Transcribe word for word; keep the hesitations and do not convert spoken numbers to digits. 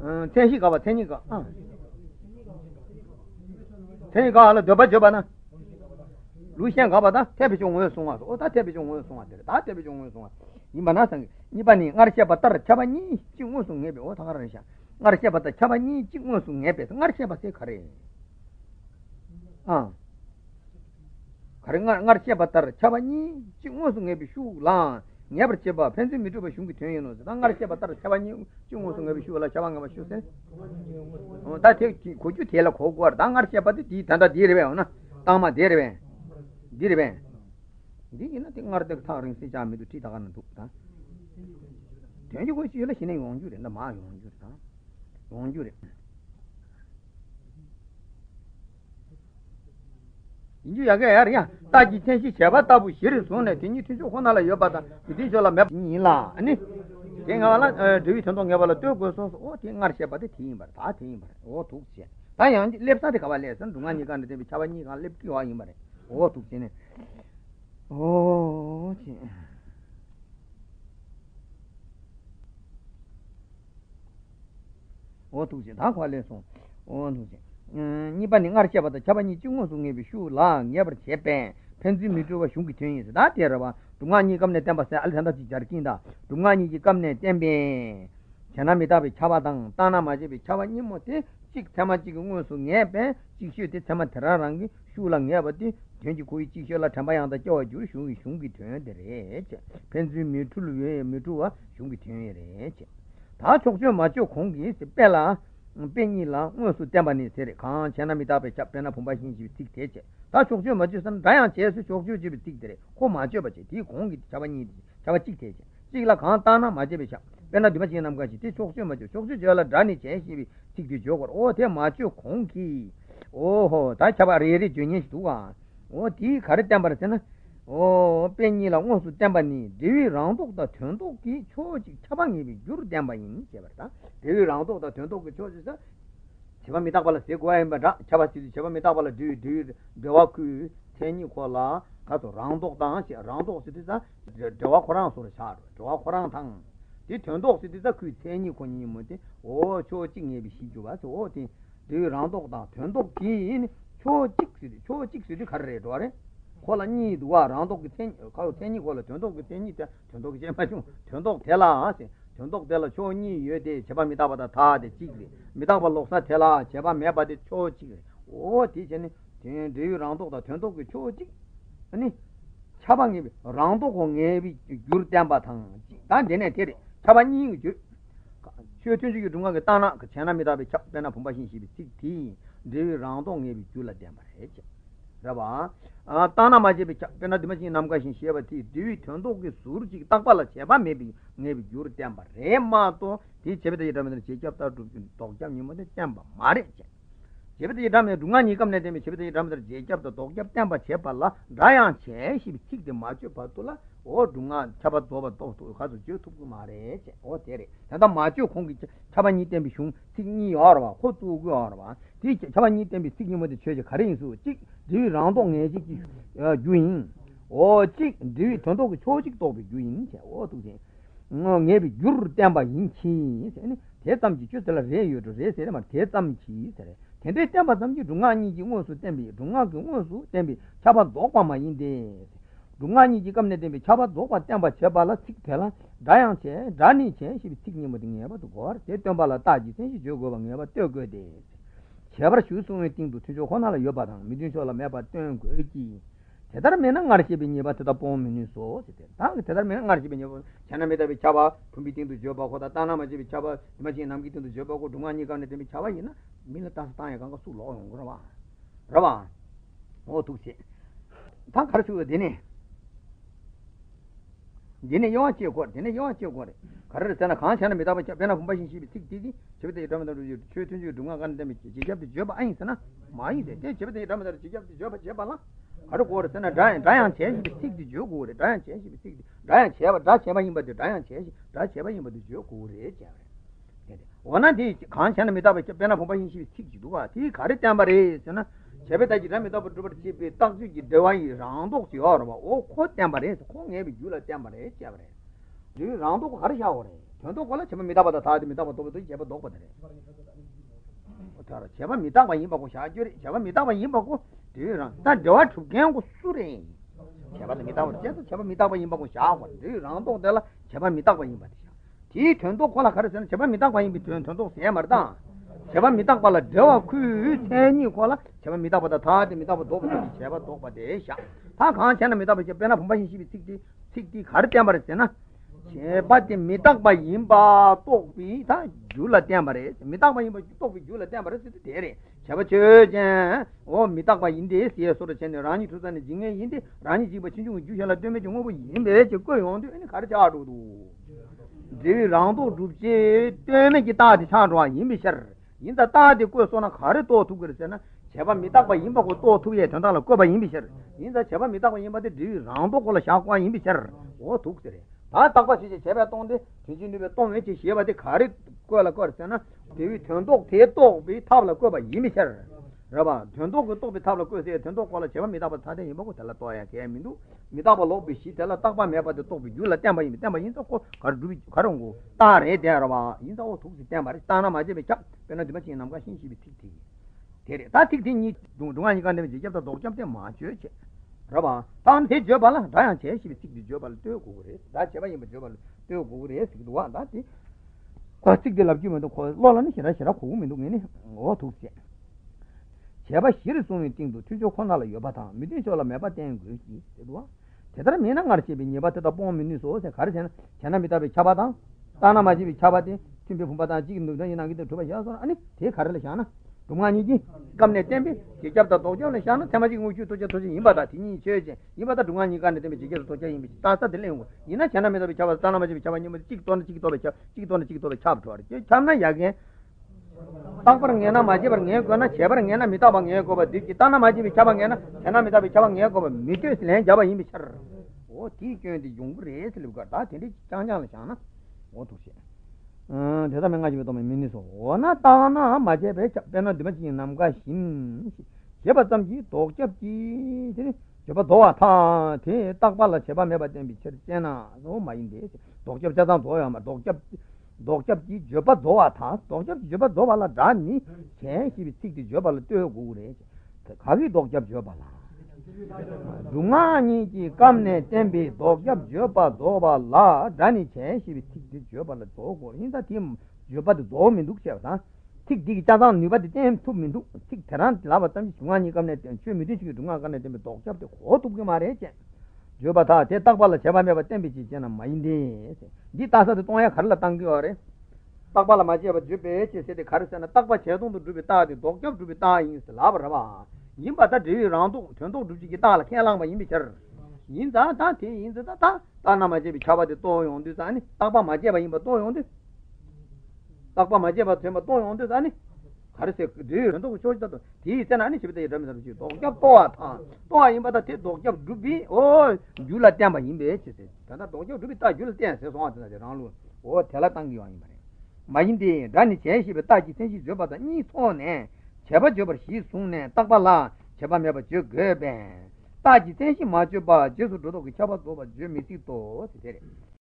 응, 텐시 가봐, 텐이 가. 응. 텐이 가라, 더봐, 더봐나. 루시안 가봐다, 태비 종원에 송아서. 어, 다 태비 종원에 송아서. 다 태비 종원에 송아서. 이만하상, 이반이, 아르시아 바따라, 차바니, 찍은 송 예배, 어, 다가라시아. 아르시아 바따라, 차바니, 찍은 송 예배, 아르시아 바따라, 가래. 응. 가르치아 바따라, 차바니, 찍은 송 예배, 슈, 랑. never cheba, pension me to be shunky tenos, Angarcheba, Chavani, Chungo, Shula, Chavanga, Shuse. That could you tell a cohort, Angarcheba, the tea, Tanda Dirivana, Tama Dirivan, Dirivan. Did you not think are the towering Sijami to Tita and Dukta? Then you wish you're listening on you in the Mayo on you. 이야기야. 다지 텐시 잡았다고 싫은 손에 되니 튼조 혼나라 여바다. 이디절라 맵 니라. 아니. 갱가라 되위 전동 개발로 뛰고서 어 갱가르셔 봐도 팀 봐. 다 팀 봐. 어 독지. 다양 랩사데 가발레선 동안이 간데 잡아니 간 랩티 와이 말해. 어 독지네. 어 지. 어 독지 다 관련성. 어 독지. 니반이 아르샤바다 자반이 중국송에 비슈라 니아버 제펜 펜지 미주와 슝기 땡이서 다 데라바 동안이 감네 담바세 알산다지 자르킨다 동안이 감네 땡베 제나미다비 차바당 따나마지비 차바니 못이 직 담아지 중국송에 베 직시티 담아더라랑기 슈랑 야버티 땡지 고이 직셔라 담바양다 껴주 슝기 슝기 땡데레 펜지 미툴루에 미투와 슝기 땡이레 다 족저 맞죠 공기 빼라 뱅이라 무슨 때만이 세례 강 제나미답에 잡변나 본바신 집이 틱대체 다 족주 맞으선 다양 제수 족주 집이 틱대래 고 맞죠 맞지 뒤 공기 잡아니 잡아 틱대체 찍라 강 따나 맞으베샤 변나 뒤마지 남가지 뒤 족주 맞죠 족주 절라 다니 제시 틱디 조거 오대 맞죠 공기 오호 다 잡아 레리 주니 두가 오디 가르담 버스는 오 뱅이라 무슨 때만이 대위랑도다 전도기 초직 차방이 유르 담바인 제발다 대랑도다 전도기 초직서 제밤이 딱발라 세고아임바 차바치 제밤이 딱발라 뒤뒤 대와쿠 테니콜라 가도 랑도다 랑도스디자 대와코랑 소리 차르 대와코랑 당 뒤전도스디자 그 테니코니 뭐데 오 초직이 비시주와서 오디 대랑도다 전도기 초직스디 초직스디 가르래도 아래 콜라니 두아 랑독 텐 가오 텐이 콜라 전독 텐이다 전독 제마중 전독 대라 전독 대라 초니 예데 제밤 미다바다 다데 지기 미다바 록사 대라 제밤 메바데 초지 오 디제니 데유 랑독다 전독 초지 아니 차방이 랑독 공예비 유르담바탕 난 내내 데리 차반이 최천주기 동안에 따나 그 제나미다베 잡변나 본바신 시비 틱디 데유 랑독 예비 줄라담바 해지 라바 아 따나마지 베나디마지 남가신 시에바티 디위 전도기 수르지 딱발라 제바 메비 네비 유르 담바 레마토 디 제베데 담네 제잡다 독잡니 모데 담바 마레 제베데 담네 룽아니 감네 데미 제베데 담네 제잡다 독잡 담바 제발라 다양 제시 틱데 마죠 바돌라 오 룽아 차바 도바 도도 가서 제톱고 마레 오 데레 다다 마죠 공기 차바니 땜비 슝 틱니 알아봐 호두고 알아봐 디 차바니 땜비 틱니 모데 제제 가린수 찍 디 랑동에 지기 유인 오직 디 전도 초직도 유인체 어두지 응예비 유르 담바 인치 대담지 주들 레유도 레세마 대담지 세레 텐데 담바 담지 룽아니 지고수 담비 룽아 경우수 담비 잡아 녹과만 인데 룽아니 지감네 담비 잡아 녹과 담바 제발라 틱텔라 다양체 다니체 시비 틱니 모딩에 봐도 거르 대담발라 따지 센시 저거방에 봐 떼거데 제발 주송의 띵도 주저 혼나라 여바당 미준쇼라 매바 땡 거기 대다르면은 가르치비니 바다 보면이소 당 대다르면은 가르치비니 자나메다비 잡아 분비띵도 저바고다 따나마지비 잡아 이마지 남기띵도 저바고 동안이 가는데 미 잡아이나 밀라탄 땅에 간거 수 로용 그러봐 그러봐 어 독시 다 가르치고 되네 얘네 영화지 거 얘네 영화지 거래 가르를 때나 강한테는 메다바 변화 분바신 집이 틱틱이 저베데 이러면은 최천주 동안 가는 데미 지잡이 저바 아니잖아 많이 돼 저베데 이러면은 지잡이 저바 제발라 가르 거를 때나 다양 다양 제시 틱틱 저고래 다양 제시 틱틱 다양 제바 다 제바 임바데 다양 제시 다 제바 임바데 저고래 자래 원한테 강한테는 메다바 변화 분바신 집이 틱틱 누가 이 가르 때만 말이잖아 제베다 지람에다 버버 집이 땅주기 대왕이 랑독 지어라 오 코템바레 공예비 줄라 템바레 자래 이 랑독 가르샤오래 견도 걸라 제발 미다보다 다들 미다보다 또 제발 놓고 되네. 어따라 제발 미다가 임받고 샤주리 제발 미다가 임받고 뒤랑 다 저와 죽게하고 수레. 제발 미다가 제도 제발 미다가 임받고 샤고 뒤랑 또 달라 제발 미다가 임받. 뒤 견도 걸라 가르서는 제발 미다가 임비 뒤는 견도 세 말다. 제발 미다가 걸라 저와 그 세니 걸라 제발 미다보다 다들 미다보다 놓고 제발 놓고 되샤. 다 간체는 미다가 제배나 분바신 십이 찍지 찍지 가르때 말했잖아. 제바티 미탁바 임바 똑비 다 줄라 땜바레 미탁바 임바 똑비 줄라 땜바레 데레 제바체제 오 미탁바 인데 시에서로 전에 라니 두다니 징에 인데 라니 집어 진중 주셔라 때문에 정보 임베 적고 용도 이 가르자도도 제 라도 줍제 때문에 기타디 차로와 임비셔 인다 따디 고소나 가르도 두 그랬잖아 제바 미탁바 임바고 또 두에 전달을 꼬바 임비셔 인다 제바 미탁바 임바데 제 라도 콜라 샤과 임비셔 오 독스레 아, 딱바시지 제발 똥데, 뒤진이베 똥에지 시에바데 가리 꼬라 꼬르잖아. 대위 전독 대독 비 탑라 꼬바 이미셔. 라바 전독 그 똑비 탑라 꼬세 전독 꼬라 제발 미다바 타데 이먹고 달라 또야 개민두. 미다바 로비시 달라 딱바 메바데 똑비 줄라 땜바 이미 땜바 인도 꼬 가르비 가롱고. 따레 데라바 인도 독지 땜바리 따나 마제베 짝. 베나데 마치 남가 신시비 틱틱. 데레 다 틱틱니 동동아니 간데 제접다 독점때 마셔체. Raba, tan te jobala, Dian Chesh, the jobal to go with it. That's about jobal to go with it. One that is classic the love human to call Lolan, Shirako, Mindomini, or to say. Sheba, she is only thing to Tujo Konala, Yobata, Midishola, Mabata, and Grishi, Edwa. Tetra Minangarchi, Yabata, the bomb in Niso, the Karajan, Chanamita, Chabata, Tana Maji, Chabati, Timbata, Jim, the Yanagi, the Tuba, and take Karlishana. 동안이지 감내 땜비 제접다 도전에 샤는 테마지 우주 도저 도저 임바다 디니 제제 임바다 동안이 간데 땜비 제접다 도저 임비 따따 들려고 이나 전남에도 잡아 따나마지 잡아 님은 찍도는 찍도를 잡 찍도는 찍도를 잡도 알지 참나 야게 땅버는 얘나 마지버는 얘거나 제버는 얘나 미다방 얘거바 디기 따나마지 잡아 얘나 전남에다 잡아 얘거바 미트스네 잡아 임비 오 티케인데 용브레스 루가다 텐디 장장을 샤나 오토시 음, 대담해 가지고 또 민니소. 워나 따나 맞에 배나 되면 남과 힘. 제바 담지 독접지. 되니 제바 도와 타. 대 딱발라 제바 매바 된 미쳐 째나. 너무 많이인데. 독접자다 도야 말. 독접 독접지 제바 도와 타. 독접 제바 도발라 다니. 제 힘이 틱디 제발로 뛰고 그래. 가기 독접 제발라. 중앙이지 감내 땜비 독접 제바 도발라 다니 제 힘이 Joba Togo in the team Joba the Dome in Duksha. Tick Digitan, you but the damn two minutes, tick Tarant, Lavatam, Suani Gamet, and two minutes you do not going to talk up the whole to Gumarage. Jobata, Tabala, Chababa, Tempichi, and Mindi. Ditasa the Toya Karlatangiore. Tabala Maja, but Jupe, said the Carson, a Tabba Chedon to Dubita, the doctor to be dying is the Labrava. You but that day round to Tondo to Digital, Kalang by Imiter. In the Tati, in the Tata. Tana Majebi Chaba the toy on this anni, Tapa Majeba in Batoy on this Tapa Majeba Tematoy on this anni. Harisek, dear, and don't show that he is an anniversary. Don't get poor. Toy in Batati, don't get Dubi, oh, Jula Tamba in the H. Tana don't you do it, Jula Tans, as one as a round, or Telatangio. Mindy, Danny Cheshi, but Taji, Tenshi Joba, the knee torn, eh? Cheba Joba, she soon, eh? Tapala, Cheba Meba Jogurban. Taji Tenshi Majoba, Jesu Dodo, Chaba Doba, Jimmy Tito,